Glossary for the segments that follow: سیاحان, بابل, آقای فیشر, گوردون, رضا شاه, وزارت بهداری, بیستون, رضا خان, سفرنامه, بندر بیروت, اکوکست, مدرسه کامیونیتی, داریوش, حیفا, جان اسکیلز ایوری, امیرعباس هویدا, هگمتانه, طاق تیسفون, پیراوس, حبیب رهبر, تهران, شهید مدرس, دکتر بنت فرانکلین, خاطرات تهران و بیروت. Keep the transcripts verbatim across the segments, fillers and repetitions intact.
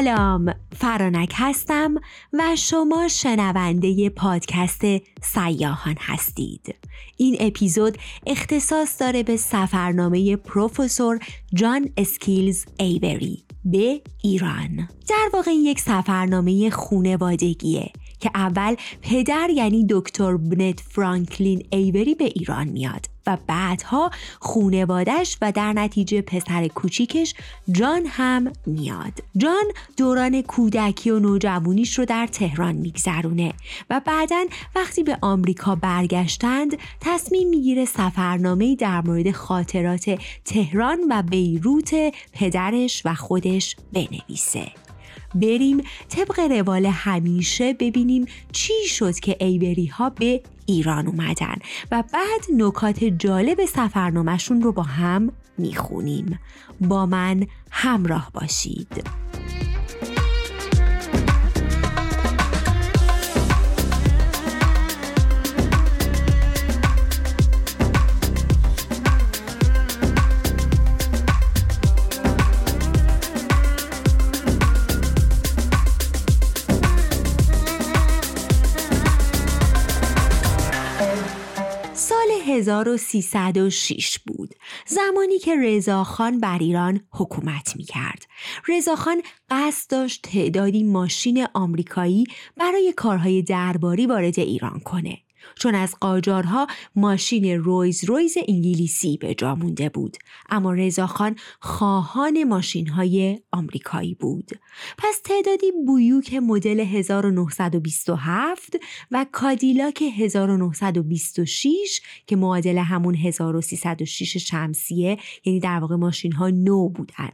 سلام، فرانک هستم و شما شنونده پادکست سیاحان هستید. این اپیزود اختصاص داره به سفرنامه پروفسور جان اسکیلز ایوری به ایران. در واقع این یک سفرنامه خونوادگیه که اول پدر یعنی دکتر بنت فرانکلین ایوری به ایران میاد و بعدها خونوادش و در نتیجه پسر کوچیکش جان هم میاد. جان دوران کودکی و نوجوانیش رو در تهران میگذرونه و بعدن وقتی به آمریکا برگشتند تصمیم میگیره سفرنامه‌ای در مورد خاطرات تهران و بیروت پدرش و خودش بنویسه. بریم طبق روال همیشه ببینیم چی شد که ایوری ها به ایران اومدن و بعد نکات جالب سفرنامه‌شون رو با هم میخونیم. با من همراه باشید. هزار و سیصد و شش بود، زمانی که رضا خان بر ایران حکومت می‌کرد. رضا خان قصد داشت تعدادی ماشین آمریکایی برای کارهای درباری وارد ایران کنه، چون از قاجارها ماشین رویز رویز انگلیسی به جا مونده بود، اما رضا خان خواهان ماشین‌های آمریکایی بود. پس تعدادی بیوک مدل هزار و نهصد و بیست و هفت و کادیلاک هزار و نهصد و بیست و شش که معادل همون هزار و سیصد و شش شمسیه، یعنی در واقع ماشین‌ها نو بودن،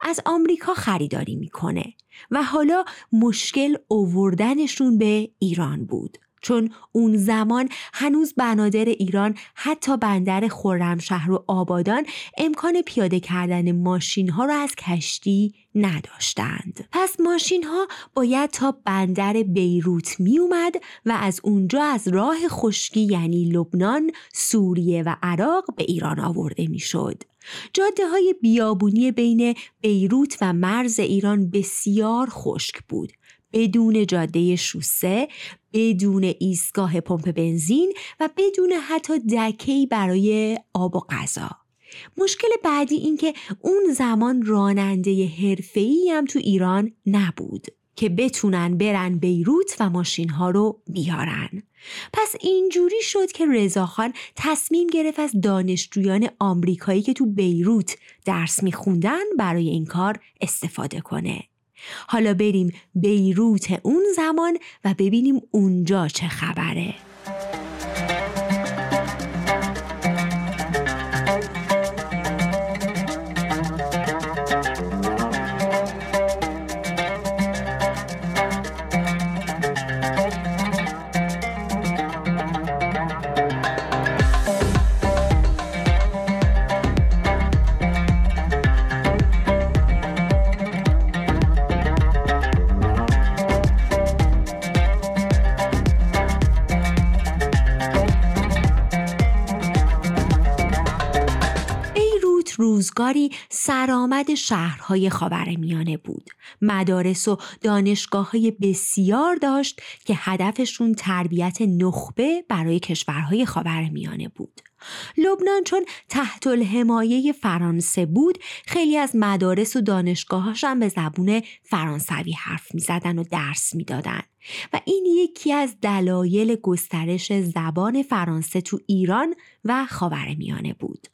از آمریکا خریداری می‌کنه و حالا مشکل آوردنشون به ایران بود، چون اون زمان هنوز بنادر ایران حتی بندر خرمشهر و آبادان امکان پیاده کردن ماشین ها را از کشتی نداشتند. پس ماشین ها باید تا بندر بیروت می اومد و از اونجا از راه خشکی یعنی لبنان، سوریه و عراق به ایران آورده می شد. جاده های بیابونی بین بیروت و مرز ایران بسیار خشک بود، بدون جاده شوسه، بدون ایستگاه پمپ بنزین و بدون حتی دکه‌ای برای آب و غذا. مشکل بعدی این که اون زمان راننده حرفه‌ای هم تو ایران نبود که بتونن برن بیروت و ماشین‌ها رو بیارن. پس اینجوری شد که رضاخان تصمیم گرفت از دانشجویان آمریکایی که تو بیروت درس می‌خوندن برای این کار استفاده کنه. حالا بریم بیروت اون زمان و ببینیم اونجا چه خبره. روزگاری سرآمد شهرهای خاورمیانه بود. مدارس و دانشگاه‌های بسیار داشت که هدفشون تربیت نخبه برای کشورهای خاورمیانه بود. لبنان چون تحت الحمایه فرانسه بود، خیلی از مدارس و دانشگاه‌هاش هم به زبان فرانسوی حرف می‌زدن و درس می‌دادن و این یکی از دلایل گسترش زبان فرانسه تو ایران و خاورمیانه بود.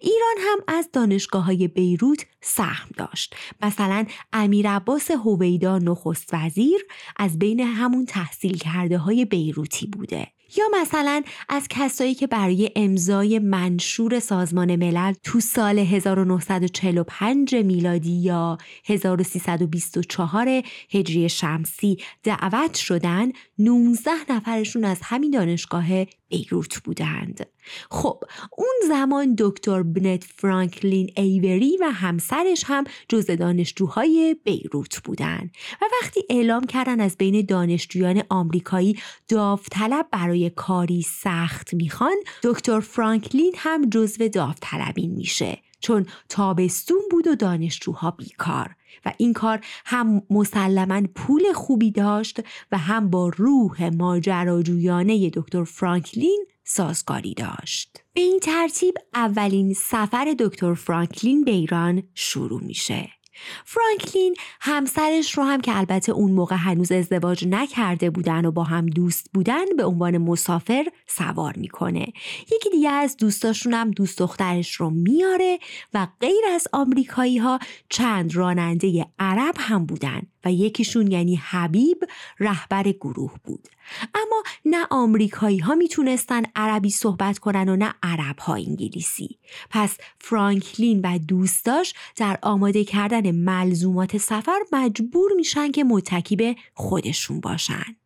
ایران هم از دانشگاه‌های بیروت سهم داشت. مثلا امیرعباس هویدا نخست وزیر از بین همون تحصیل کرده های بیروتی بوده، یا مثلا از کسایی که برای امضای منشور سازمان ملل تو سال هزار و نهصد و چهل و پنج میلادی یا هزار و سیصد و بیست و چهار هجری شمسی دعوت شدن، نوزده نفرشون از همین دانشگاه بیروت بودند. خب اون زمان دکتر بنت فرانکلین ایوری و همسرش هم جزء دانشجوهای بیروت بودند و وقتی اعلام کردن از بین دانشجویان آمریکایی داوطلب برای کاری سخت میخوان، دکتر فرانکلین هم جزو داوطلبین میشه، چون تابستون بود و دانشجوها بیکار. و این کار هم مسلماً پول خوبی داشت و هم با روح ماجراجویانه دکتر فرانکلین سازگاری داشت. به این ترتیب اولین سفر دکتر فرانکلین به ایران شروع میشه. فرانکلین همسرش رو هم که البته اون موقع هنوز ازدواج نکرده بودن و با هم دوست بودن به عنوان مسافر سوار میکنه. یکی دیگه از دوستاشون هم دوست دخترش رو میاره و غیر از آمریکایی ها چند راننده عرب هم بودن و یکیشون یعنی حبیب رهبر گروه بود. اما نه آمریکایی ها میتونستن عربی صحبت کنن و نه عرب ها انگلیسی. پس فرانکلین و دوستاش در آماده کردن ملزومات سفر مجبور میشن که متکی به خودشون باشن.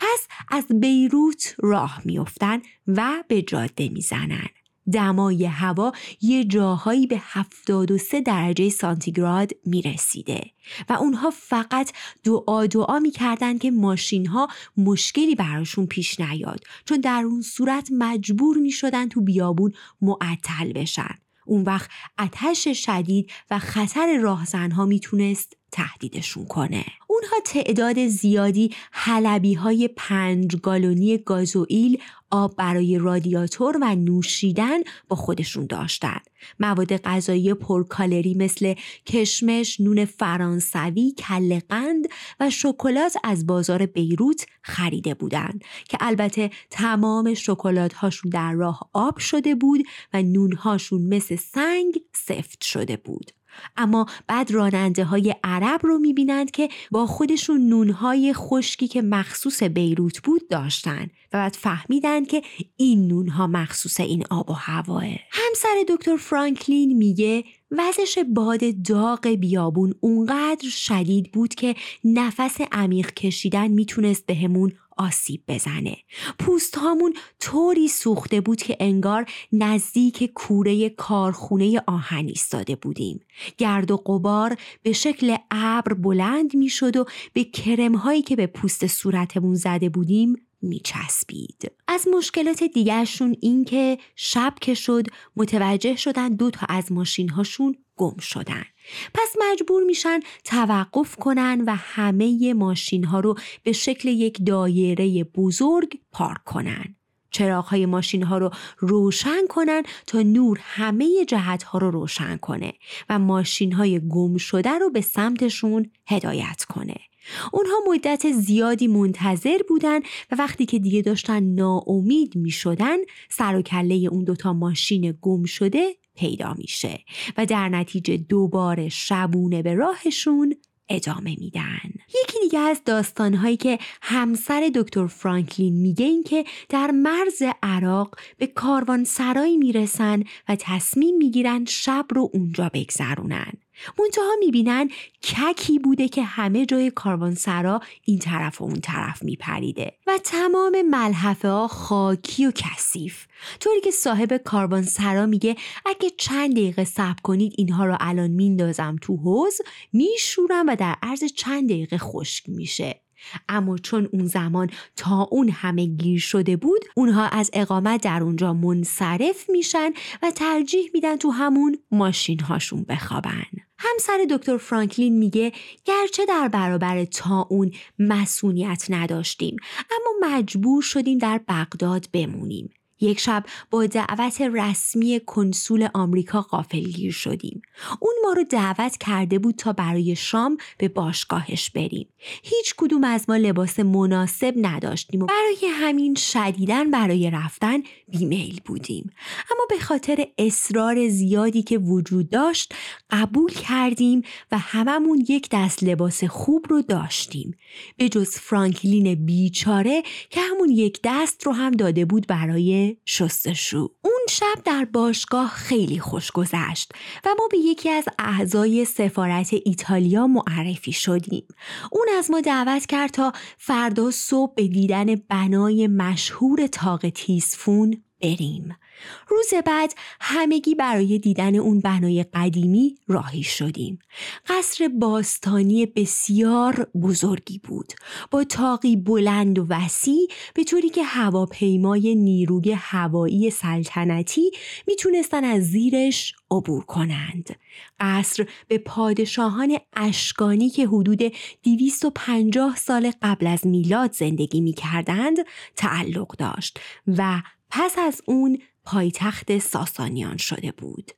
پس از بیروت راه میافتن و به جاده میزنن. دمای هوا یه جاهایی به هفتاد و سه درجه سانتیگراد میرسیده و اونها فقط دعا دعا میکردن که ماشینها مشکلی براشون پیش نیاد، چون در اون صورت مجبور میشدن تو بیابون معطل بشن. اون وقت آتش شدید و خطر راهزنها میتونست تهدیدشون کنه. اونها تعداد زیادی حلبی‌های پنج گالونی گازوئیل، آب برای رادیاتور و نوشیدن با خودشون داشتن. مواد غذایی پرکالری مثل کشمش، نون فرانسوی، کله قند و شکلات از بازار بیروت خریده بودند که البته تمام شکلات‌هاشون در راه آب شده بود و نون‌هاشون مثل سنگ سفت شده بود. اما بعد راننده های عرب رو میبینند که با خودشون نونهای خشکی که مخصوص بیروت بود داشتن و بعد فهمیدن که این نونها مخصوص این آب و هواه. همسر دکتر فرانکلین میگه وزش باد داغ بیابون اونقدر شدید بود که نفس عمیق کشیدن میتونست به همون آسیب بزنه. پوست هامون طوری سوخته بود که انگار نزدیک کوره کارخونه آهن ایستاده بودیم. گرد و غبار به شکل ابر بلند می شد و به کرم هایی که به پوست صورتمون زده بودیم می چسبید. از مشکلات دیگرشون این که شب که شد متوجه شدن دو تا از ماشین هاشون گم شدن. پس مجبور میشن توقف کنن و همه ماشین ها رو به شکل یک دایره بزرگ پارک کنن. چراغ های ماشین ها رو روشن کنن تا نور همه جهت ها رو روشن کنه و ماشین های گم شده رو به سمتشون هدایت کنه. اونها مدت زیادی منتظر بودن و وقتی که دیگه داشتن ناامید می شدن سر و کله اون دوتا ماشین گم شده پیدا میشه و در نتیجه دوباره شبونه به راهشون ادامه میدن. یکی دیگه از داستانهایی که همسر دکتر فرانکلین میگه این که در مرز عراق به کاروانسرایی میرسن و تصمیم میگیرن شب رو اونجا بگذرونن. منتها میبینن ککی بوده که همه جای کاروانسرا این طرف و اون طرف میپریده و تمام ملحفه ها خاکی و کثیف، طوری که صاحب کاروانسرا میگه اگه چند دقیقه صبر کنید اینها رو الان میندازم تو حوض، میشورم و در عرض چند دقیقه خشک میشه. اما چون اون زمان تا اون همه گیر شده بود، اونها از اقامت در اونجا منصرف میشن و ترجیح میدن تو همون ماشین هاشون بخوابن. همسر دکتر فرانکلین میگه گرچه در برابر تا اون مسئولیت نداشتیم، اما مجبور شدیم در بغداد بمونیم. یک شب با دعوت رسمی کنسول آمریکا غافلگیر شدیم. اون ما رو دعوت کرده بود تا برای شام به باشگاهش بریم. هیچ کدوم از ما لباس مناسب نداشتیم و برای همین شدیداً برای رفتن بیمیل بودیم. اما به خاطر اصرار زیادی که وجود داشت قبول کردیم و هممون یک دست لباس خوب رو داشتیم. به جز فرانکلین بیچاره که همون یک دست رو هم داده بود برای شستشو. اون شب در باشگاه خیلی خوش گذشت و ما به یکی از اعضای سفارت ایتالیا معرفی شدیم. اون از ما دعوت کرد تا فردا صبح به دیدن بنای مشهور طاق تیسفون بریم. روز بعد همگی برای دیدن اون بنای قدیمی راهی شدیم. قصر باستانی بسیار بزرگی بود، با طاقی بلند و وسیع به طوری که هواپیمای نیروی هوایی سلطنتی میتونستن از زیرش عبور کنند. قصر به پادشاهان اشکانی که حدود دویست و پنجاه سال قبل از میلاد زندگی میکردند تعلق داشت و پس از اون پایتخت ساسانیان شده بود.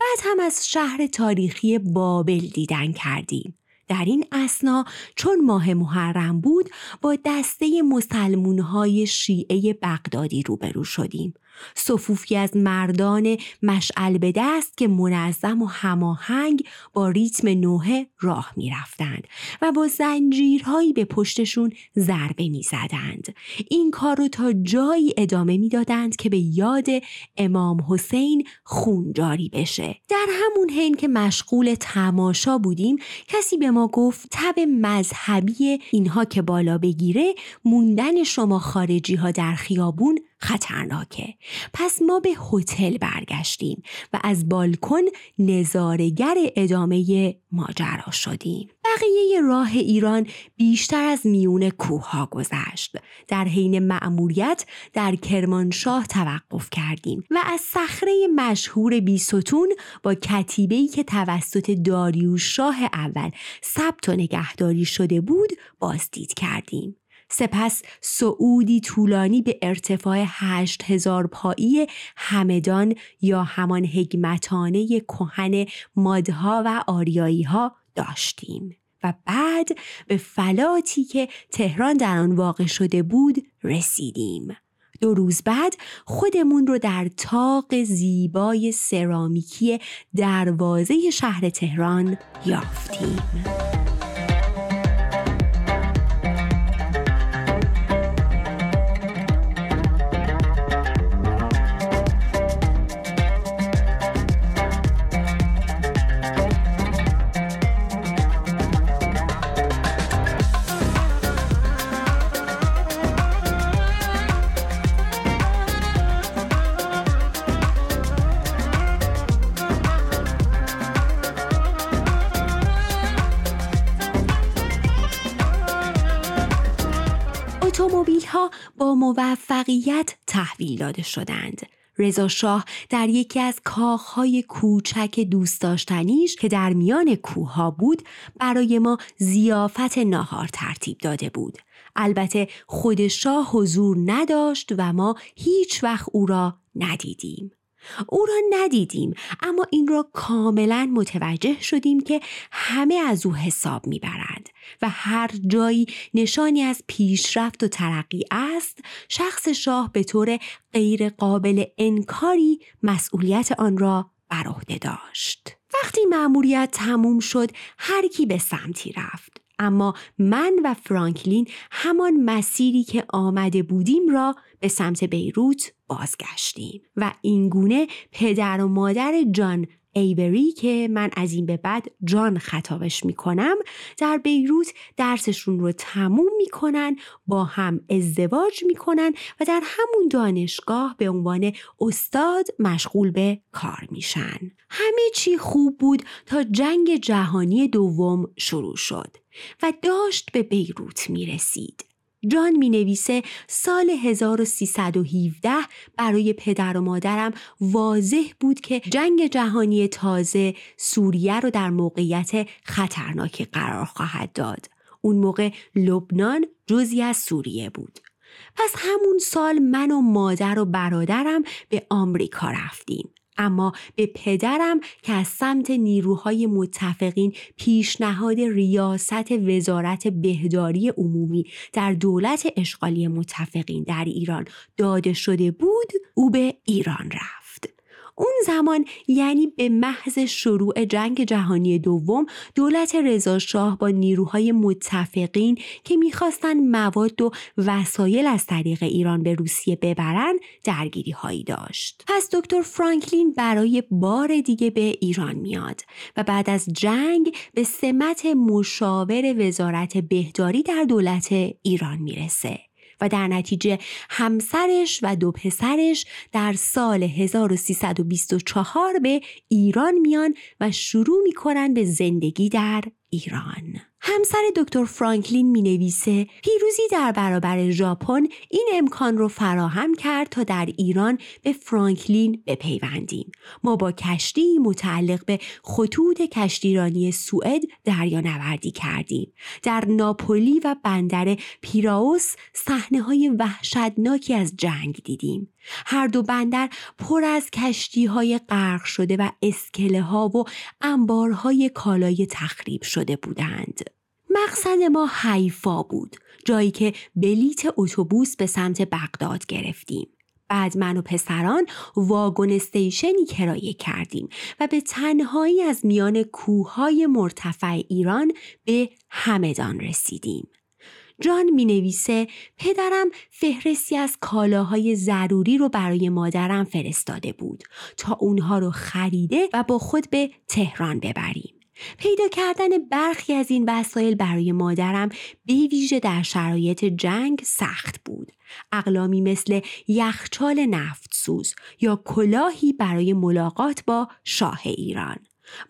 بعد هم از شهر تاریخی بابل دیدن کردیم. در این اثنا چون ماه محرم بود با دسته مسلمون‌های شیعه بغدادی روبرو شدیم. صفوفی از مردان مشعل به دست که منظم و هماهنگ با ریتم نوحه راه می رفتند و با زنجیرهایی به پشتشون ضربه می زدند. این کار رو تا جایی ادامه می دادند که به یاد امام حسین خون جاری بشه. در همون حین که مشغول تماشا بودیم کسی به ما گفت تب مذهبی اینها که بالا بگیره موندن شما خارجی ها در خیابون خطرناکه. پس ما به هتل برگشتیم و از بالکن نظاره‌گر ادامه ماجرا شدیم. بقیه راه ایران بیشتر از میون کوه‌ها گذشت. در حین مأموریت در کرمانشاه توقف کردیم و از صخره مشهور بیستون با کتیبه‌ای که توسط داریوش شاه اول ثبت و نگهداری شده بود بازدید کردیم. سپس صعودی طولانی به ارتفاع هشت هزار پایی همدان یا همان هگمتانه کهن مادها و آریایی ها داشتیم و بعد به فلاتی که تهران در آن واقع شده بود رسیدیم. دو روز بعد خودمون رو در طاق زیبای سرامیکی دروازه شهر تهران یافتیم. ها با موفقیت تحویل داده شدند. رضا شاه در یکی از کاخهای کوچک دوست داشتنیش که در میان کوهها بود برای ما ضیافت ناهار ترتیب داده بود. البته خود شاه حضور نداشت و ما هیچ وقت او را ندیدیم. او را ندیدیم اما این را کاملا متوجه شدیم که همه از او حساب میبرند و هر جایی نشانی از پیشرفت و ترقی است شخص شاه به طور غیر قابل انکاری مسئولیت آن را بر عهده داشت. وقتی مأموریت تموم شد هر کی به سمتی رفت اما من و فرانکلین همان مسیری که آمده بودیم را به سمت بیروت بازگشتیم و اینگونه پدر و مادر جان ایوری که من از این به بعد جان خطابش میکنم در بیروت درسشون رو تموم میکنن، با هم ازدواج میکنن و در همون دانشگاه به عنوان استاد مشغول به کار میشن. همه چی خوب بود تا جنگ جهانی دوم شروع شد و داشت به بیروت میرسید. جان می نویسه سال هزار و سیصد و هفده برای پدر و مادرم واضح بود که جنگ جهانی تازه سوریه رو در موقعیت خطرناکی قرار خواهد داد. اون موقع لبنان جزئی از سوریه بود. پس همون سال من و مادر و برادرم به آمریکا رفتیم. اما به پدرم که از سمت نیروهای متفقین پیشنهاد ریاست وزارت بهداری عمومی در دولت اشغالی متفقین در ایران داده شده بود، او به ایران رفت. اون زمان یعنی به محض شروع جنگ جهانی دوم دولت رضا شاه با نیروهای متفقین که میخواستن مواد و وسایل از طریق ایران به روسیه ببرن درگیری هایی داشت. پس دکتر فرانکلین برای بار دیگه به ایران میاد و بعد از جنگ به سمت مشاور وزارت بهداری در دولت ایران میرسه. و در نتیجه همسرش و دو پسرش در سال هزار و سیصد و بیست و چهار به ایران میان و شروع میکنن به زندگی در ایران. همسر دکتر فرانکلین می نویسه پیروزی در برابر ژاپن این امکان رو فراهم کرد تا در ایران به فرانکلین بپیوندیم. ما با کشتی متعلق به خطوط کشتیرانی سوئد دریانوردی کردیم. در ناپولی و بندر پیراوس صحنه‌های وحشتناکی از جنگ دیدیم. هر دو بندر پر از کشتی‌های غرق شده و اسکله‌ها و انبارهای کالای تخریب شده بودند. مقصد ما حیفا بود، جایی که بلیت اتوبوس به سمت بغداد گرفتیم. بعد من و پسران واگن استیشنی کرایه کردیم و به تنهایی از میان کوههای مرتفع ایران به همدان رسیدیم. جان می نویسه پدرم فهرستی از کالاهای ضروری رو برای مادرم فرستاده بود تا اونها رو خریده و با خود به تهران ببریم. پیدا کردن برخی از این وسایل برای مادرم به ویژه در شرایط جنگ سخت بود. اقلامی مثل یخچال نفتسوز یا کلاهی برای ملاقات با شاه ایران.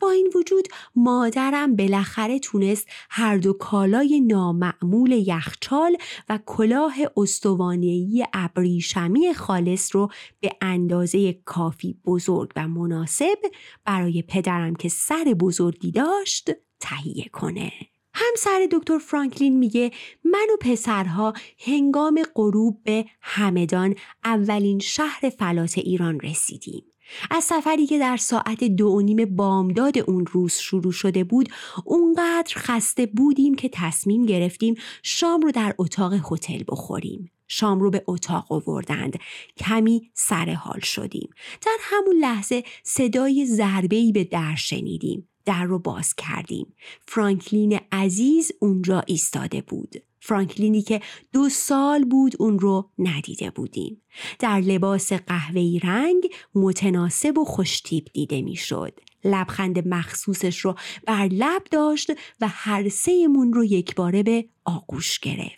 با این وجود مادرم بالاخره تونست هر دو کالای نامعمول یخچال و کلاه استوانه‌ای ابریشمی خالص رو به اندازه کافی بزرگ و مناسب برای پدرم که سر بزرگی داشت تهیه کنه. همسر دکتر فرانکلین میگه من و پسرها هنگام غروب به همدان اولین شهر فلات ایران رسیدیم. از سفری که در ساعت دو و نیم بامداد اون روز شروع شده بود اونقدر خسته بودیم که تصمیم گرفتیم شام رو در اتاق هتل بخوریم. شام رو به اتاق آوردند. کمی سرحال شدیم. در همون لحظه صدای ضربه‌ای به در شنیدیم. در رو باز کردیم. فرانکلین عزیز اونجا ایستاده بود. فرانکلینی که دو سال بود اون رو ندیده بودیم. در لباس قهوه‌ای رنگ متناسب و خوش‌تیپ دیده می‌شد. لبخند مخصوصش رو بر لب داشت و هر سه‌مون رو یکباره به آغوش گرفت.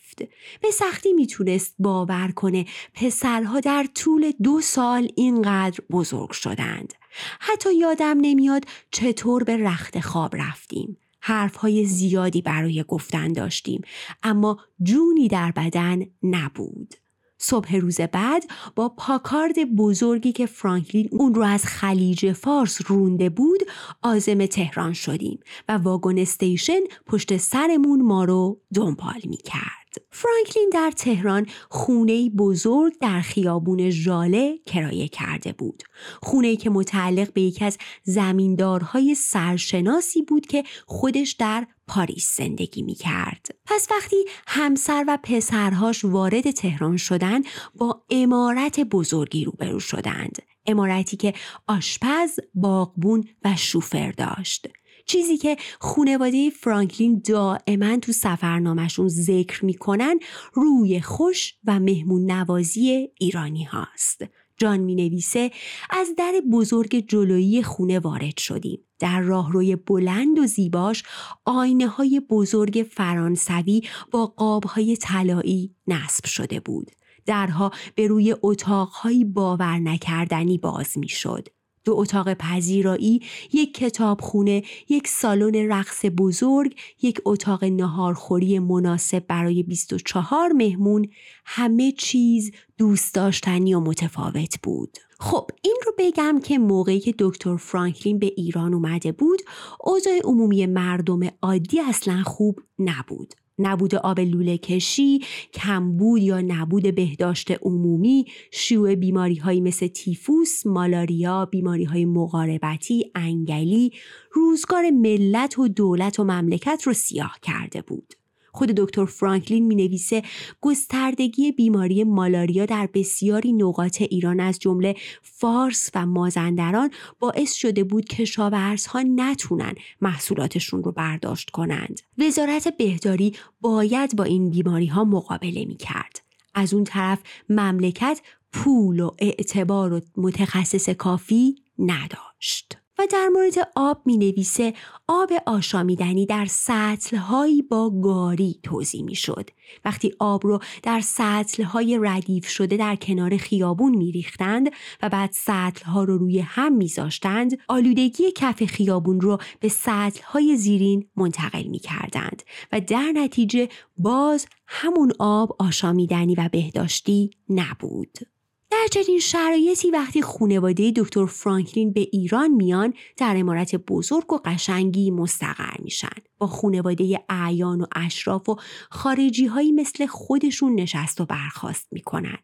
به سختی میتونست باور کنه پسرها در طول دو سال اینقدر بزرگ شدند. حتی یادم نمیاد چطور به رخت خواب رفتیم. حرفهای زیادی برای گفتن داشتیم اما جونی در بدن نبود. صبح روز بعد با پاکارد بزرگی که فرانکلین اون رو از خلیج فارس رونده بود عازم تهران شدیم و واگن استیشن پشت سرمون ما رو دنبال می کرد. فرانکلین در تهران خونه‌ای بزرگ در خیابون ژاله کرایه کرده بود. خونه‌ای که متعلق به یکی از زمیندارهای سرشناسی بود که خودش در پاریس زندگی می کرد. پس وقتی همسر و پسرهاش وارد تهران شدند با عمارت بزرگی روبرو شدند. عمارتی که آشپز، باغبون و شوفر داشت. چیزی که خانواده فرانکلین دائما تو سفرنامه‌شون ذکر میکنن روی خوش و مهمون نوازی ایرانی هاست. جان می نویسه از در بزرگ جلویی خونه وارد شدیم. در راهروی بلند و زیباش آینه‌های بزرگ فرانسوی با قاب‌های طلایی نصب شده بود. درها به روی اتاق‌های باور نکردنی باز می‌شد. دو اتاق پذیرایی، یک کتابخونه، یک سالن رقص بزرگ، یک اتاق ناهارخوری مناسب برای بیست و چهار مهمون، همه چیز دوست داشتنی و متفاوت بود. خب این رو بگم که موقعی که دکتر فرانکلین به ایران اومده بود، اوضاع عمومی مردم عادی اصلا خوب نبود. نبود آب لوله کشی، کمبود یا نبود بهداشت عمومی، شیوع بیماری‌هایی مثل تیفوس، مالاریا، بیماری‌های مقاربتی، انگلی، روزگار ملت و دولت و مملکت رو سیاه کرده بود. خود دکتر فرانکلین می‌نویسه گستردگی بیماری مالاریا در بسیاری نقاط ایران از جمله فارس و مازندران باعث شده بود که کشاورزها نتونن محصولاتشون رو برداشت کنند. وزارت بهداری باید با این بیماری‌ها مقابله می‌کرد. از اون طرف مملکت پول و اعتبار و متخصص کافی نداشت. و در مورد آب می نویسه آب آشامیدنی در سطل‌هایی با گاری توزیع می شد. وقتی آب رو در سطل‌های ردیف شده در کنار خیابون می ریختند و بعد سطل‌ها رو روی هم می زاشتند، آلودگی کف خیابون رو به سطل‌های زیرین منتقل می کردند و در نتیجه باز همون آب آشامیدنی و بهداشتی نبود. در چنین شرایطی وقتی خانواده دکتر فرانکلین به ایران میان، در عمارت بزرگ و قشنگی مستقر میشن، با خانواده اعیان و اشراف و خارجی هایی مثل خودشون نشست و برخاست میکنن.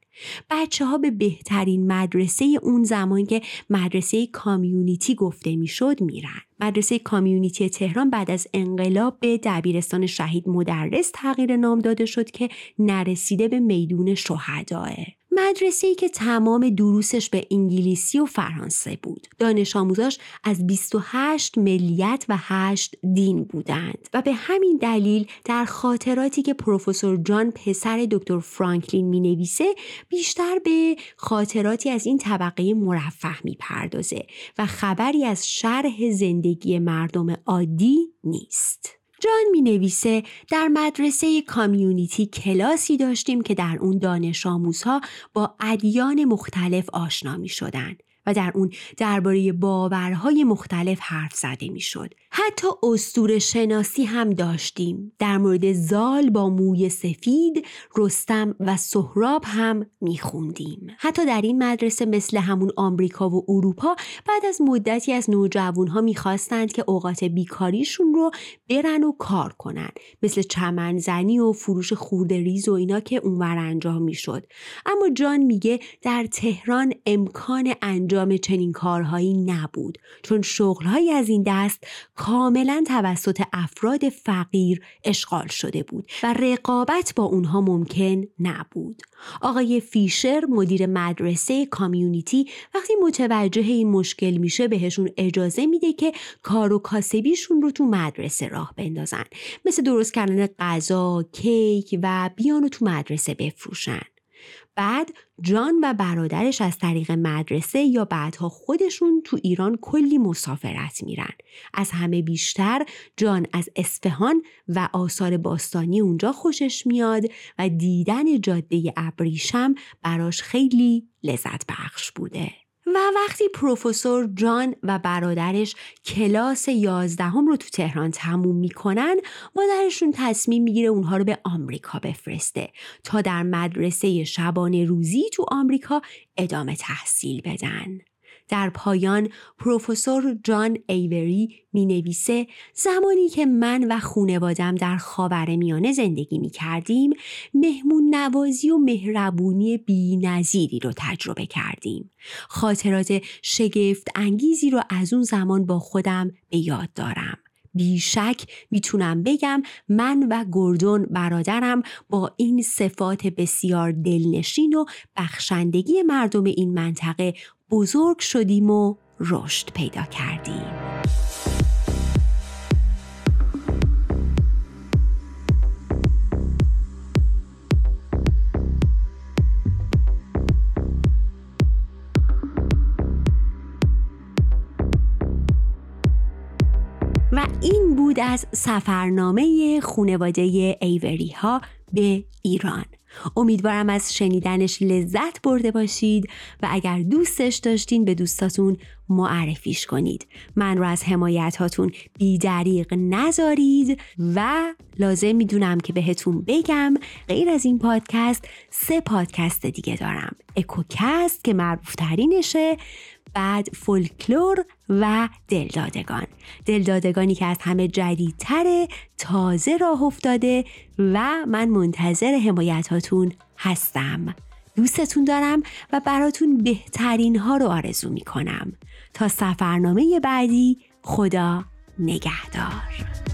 بچه ها به بهترین مدرسه اون زمان که مدرسه کامیونیتی گفته میشد میرن. مدرسه کامیونیتی تهران بعد از انقلاب به دبیرستان شهید مدرس تغییر نام داده شد که نرسیده به میدون شهداه. مدرسه‌ای که تمام دروسش به انگلیسی و فرانسه بود. دانش آموزاش از بیست و هشت ملیت و هشت دین بودند و به همین دلیل در خاطراتی که پروفسور جان پسر دکتر فرانکلین می‌نویسه بیشتر به خاطراتی از این طبقه مرفه می‌پردازه و خبری از شرح زندگی مردم عادی نیست. جان می نویسه در مدرسه کامیونیتی کلاسی داشتیم که در اون دانش آموزها با ادیان مختلف آشنا می شدن و در اون درباره باورهای مختلف حرف زده می شد. حتی اسطوره شناسی هم داشتیم. در مورد زال با موی سفید، رستم و سهراب هم می خوندیم. حتی در این مدرسه مثل همون آمریکا و اروپا بعد از مدتی از نوجوانها می خواستند که اوقات بیکاریشون رو برن و کار کنن، مثل چمنزنی و فروش خورده ریز و اینا که اونور انجام می شد. اما جان میگه در تهران امکان انجام چنین کارهایی نبود، چون شغلهایی از این دست کاملا توسط افراد فقیر اشغال شده بود و رقابت با اونها ممکن نبود. آقای فیشر مدیر مدرسه کامیونیتی وقتی متوجه این مشکل میشه بهشون اجازه میده که کار و کاسبیشون رو تو مدرسه راه بندازن، مثل درست کردن غذا، کیک و بیانو تو مدرسه بفروشن. بعد جان و برادرش از طریق مدرسه یا بعدها خودشون تو ایران کلی مسافرت میرن. از همه بیشتر جان از اصفهان و آثار باستانی اونجا خوشش میاد و دیدن جاده ابریشم براش خیلی لذت بخش بوده. و وقتی پروفسور جان و برادرش کلاس یازدهم رو تو تهران تموم میکنن، مادرشون تصمیم میگیره اونها رو به آمریکا بفرسته تا در مدرسه شبانه روزی تو آمریکا ادامه تحصیل بدن. در پایان پروفسور جان ایوری می نویسه زمانی که من و خانوادم در خاورمیانه زندگی می کردیم، مهمون نوازی و مهربونی بی‌نظیری رو تجربه کردیم. خاطرات شگفت انگیزی رو از اون زمان با خودم به یاد دارم. بیشک میتونم بگم من و گوردون برادرم با این صفات بسیار دلنشین و بخشندگی مردم این منطقه بزرگ شدیم و رشد پیدا کردیم. و این بود از سفرنامه خانواده ایوری ها به ایران. امیدوارم از شنیدنش لذت برده باشید و اگر دوستش داشتین به دوستاتون معرفیش کنید. من رو از حمایت هاتون بی‌دریغ نذارید و لازم میدونم که بهتون بگم غیر از این پادکست سه پادکست دیگه دارم. اکوکست که معروف ترینشه، بعد فولکلور و دلدادگان. دلدادگانی که از همه جدیدتره، تازه راه افتاده و من منتظر حمایتاتون هستم. دوستتون دارم و براتون بهترین ها رو آرزو می کنم. تا سفرنامه بعدی، خدا نگهدار.